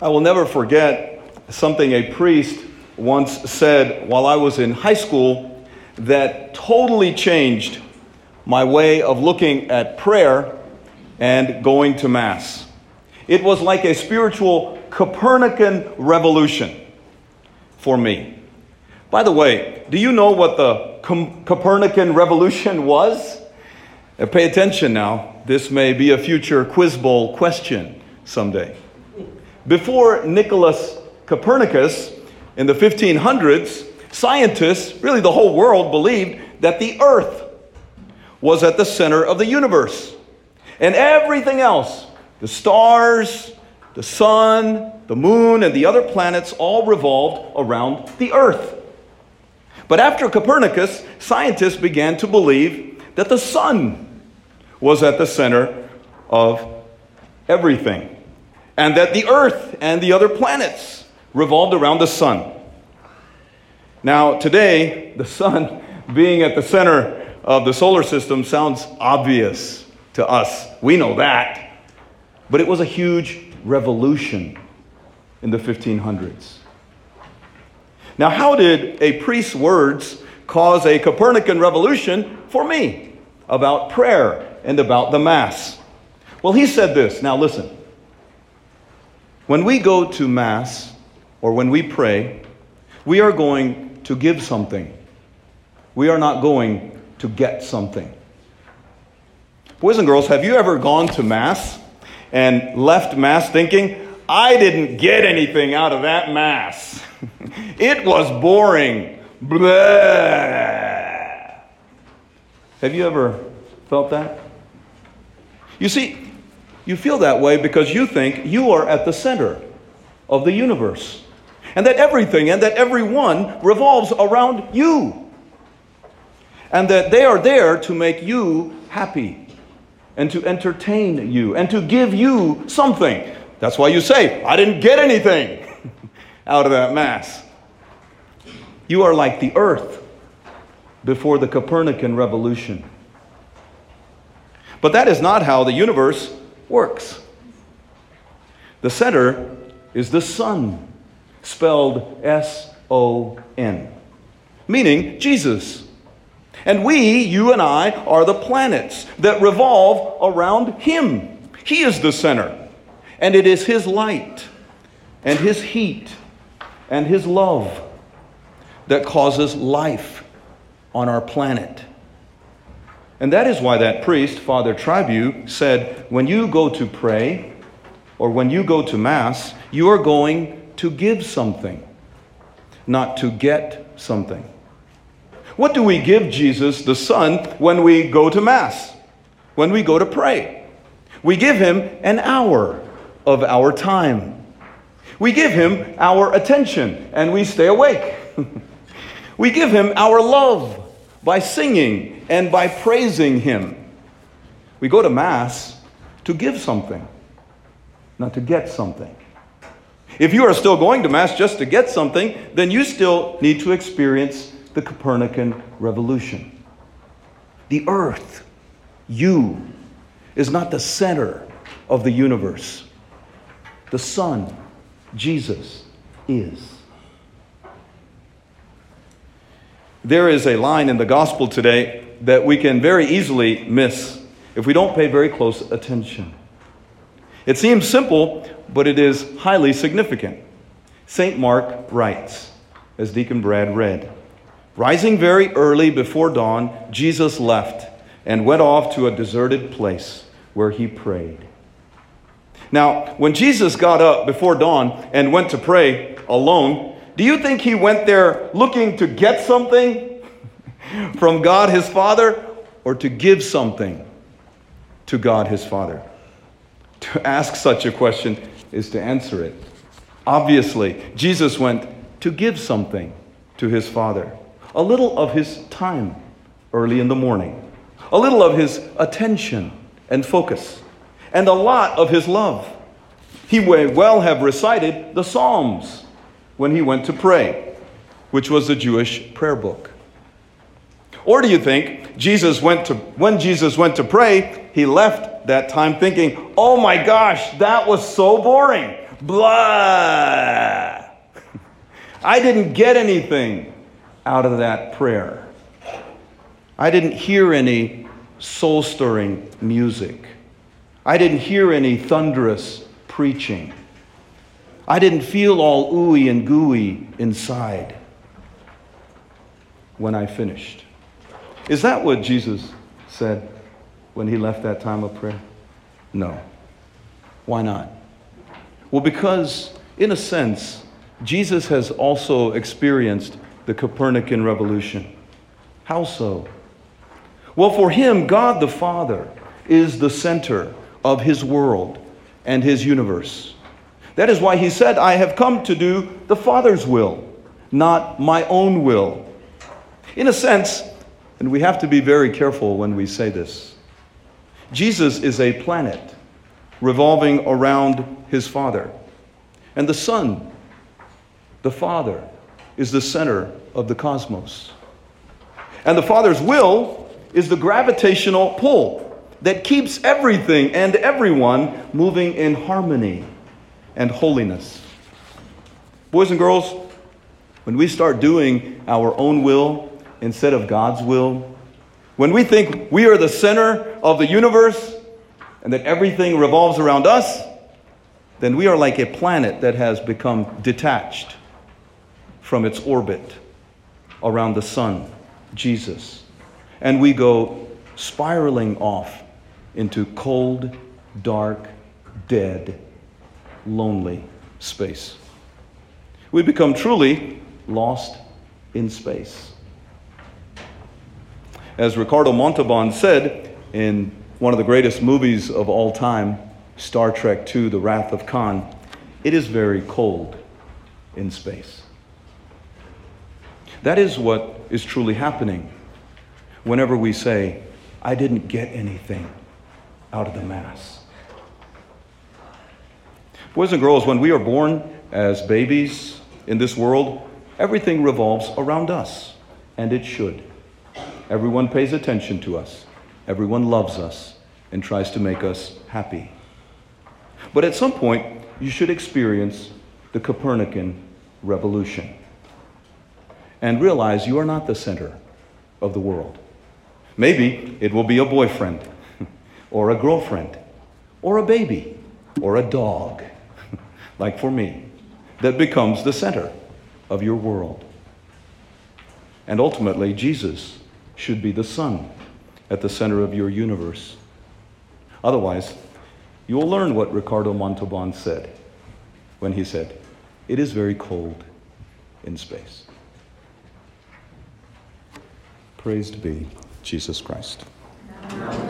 I will never forget something a priest once said while I was in high school that totally changed my way of looking at prayer and going to Mass. It was like a spiritual Copernican revolution for me. By the way, do you know what the Copernican revolution was? Pay attention now. This may be a future quiz bowl question someday. Before Nicholas Copernicus, in the 1500s, scientists, really the whole world, believed that the Earth was at the center of the universe. And everything else, the stars, the sun, the moon, and the other planets all revolved around the Earth. But after Copernicus, scientists began to believe that the sun was at the center of everything, and that the Earth and the other planets revolved around the sun. Now, today, the sun being at the center of the solar system sounds obvious to us. We know that. But it was a huge revolution in the 1500s. Now, how did a priest's words cause a Copernican revolution for me about prayer and about the Mass? Well, he said this. Now, listen. When we go to Mass, or when we pray, we are going to give something. We are not going to get something. Boys and girls, have you ever gone to Mass and left Mass thinking, I didn't get anything out of that Mass. It was boring. Blah. Have you ever felt that? You see, you feel that way because you think you are at the center of the universe, and that everything and that everyone revolves around you, and that they are there to make you happy and to entertain you and to give you something. That's why you say, I didn't get anything out of that Mass. You are like the Earth before the Copernican revolution. But that is not how the universe works. The center is the sun, spelled S-O-N, meaning Jesus. And we, you and I, are the planets that revolve around him. He is the center, and it is his light and his heat and his love that causes life on our planet. And that is why that priest, Father Tribu, said, when you go to pray, or when you go to Mass, you are going to give something, not to get something. What do we give Jesus, the Son, when we go to Mass, when we go to pray? We give him an hour of our time. We give him our attention, and we stay awake. We give him our love by singing and by praising him. We go to Mass to give something, not to get something. If you are still going to Mass just to get something, then you still need to experience the Copernican revolution. The Earth, you, is not the center of the universe. The Son, Jesus, is. There is a line in the gospel today that we can very easily miss if we don't pay very close attention. It seems simple, but it is highly significant. Saint Mark writes, as Deacon Brad read, "Rising very early before dawn, Jesus left and went off to a deserted place where he prayed." Now, when Jesus got up before dawn and went to pray alone, do you think he went there looking to get something from God his Father, or to give something to God his Father? To ask such a question is to answer it. Obviously, Jesus went to give something to his Father. A little of his time early in the morning. A little of his attention and focus. And a lot of his love. He may well have recited the Psalms when he went to pray, which was the Jewish prayer book. Or do you think when Jesus went to pray, he left that time thinking, oh my gosh, that was so boring. Blah. I didn't get anything out of that prayer. I didn't hear any soul-stirring music. I didn't hear any thunderous preaching. I didn't feel all ooey and gooey inside when I finished. Is that what Jesus said when he left that time of prayer? No. Why not? Well, because in a sense, Jesus has also experienced the Copernican revolution. How so? Well, for him, God the Father is the center of his world and his universe. That is why he said, I have come to do the Father's will, not my own will. In a sense, and we have to be very careful when we say this, Jesus is a planet revolving around his Father. And the Son, the Father, is the center of the cosmos. And the Father's will is the gravitational pull that keeps everything and everyone moving in harmony and holiness. Boys and girls, when we start doing our own will instead of God's will, when we think we are the center of the universe and that everything revolves around us, then we are like a planet that has become detached from its orbit around the sun, Jesus. And we go spiraling off into cold, dark, dead, lonely space. We become truly lost in space. As Ricardo Montalban said in one of the greatest movies of all time, Star Trek II, The Wrath of Khan, it is very cold in space. That is what is truly happening whenever we say, I didn't get anything out of the Mass. Boys and girls, when we are born as babies in this world, everything revolves around us, and it should. Everyone pays attention to us. Everyone loves us and tries to make us happy. But at some point, you should experience the Copernican revolution and realize you are not the center of the world. Maybe it will be a boyfriend, or a girlfriend, or a baby, or a dog, like for me, that becomes the center of your world. And ultimately, Jesus should be the sun at the center of your universe. Otherwise, you will learn what Ricardo Montalban said when he said, it is very cold in space. Praised be Jesus Christ. Amen.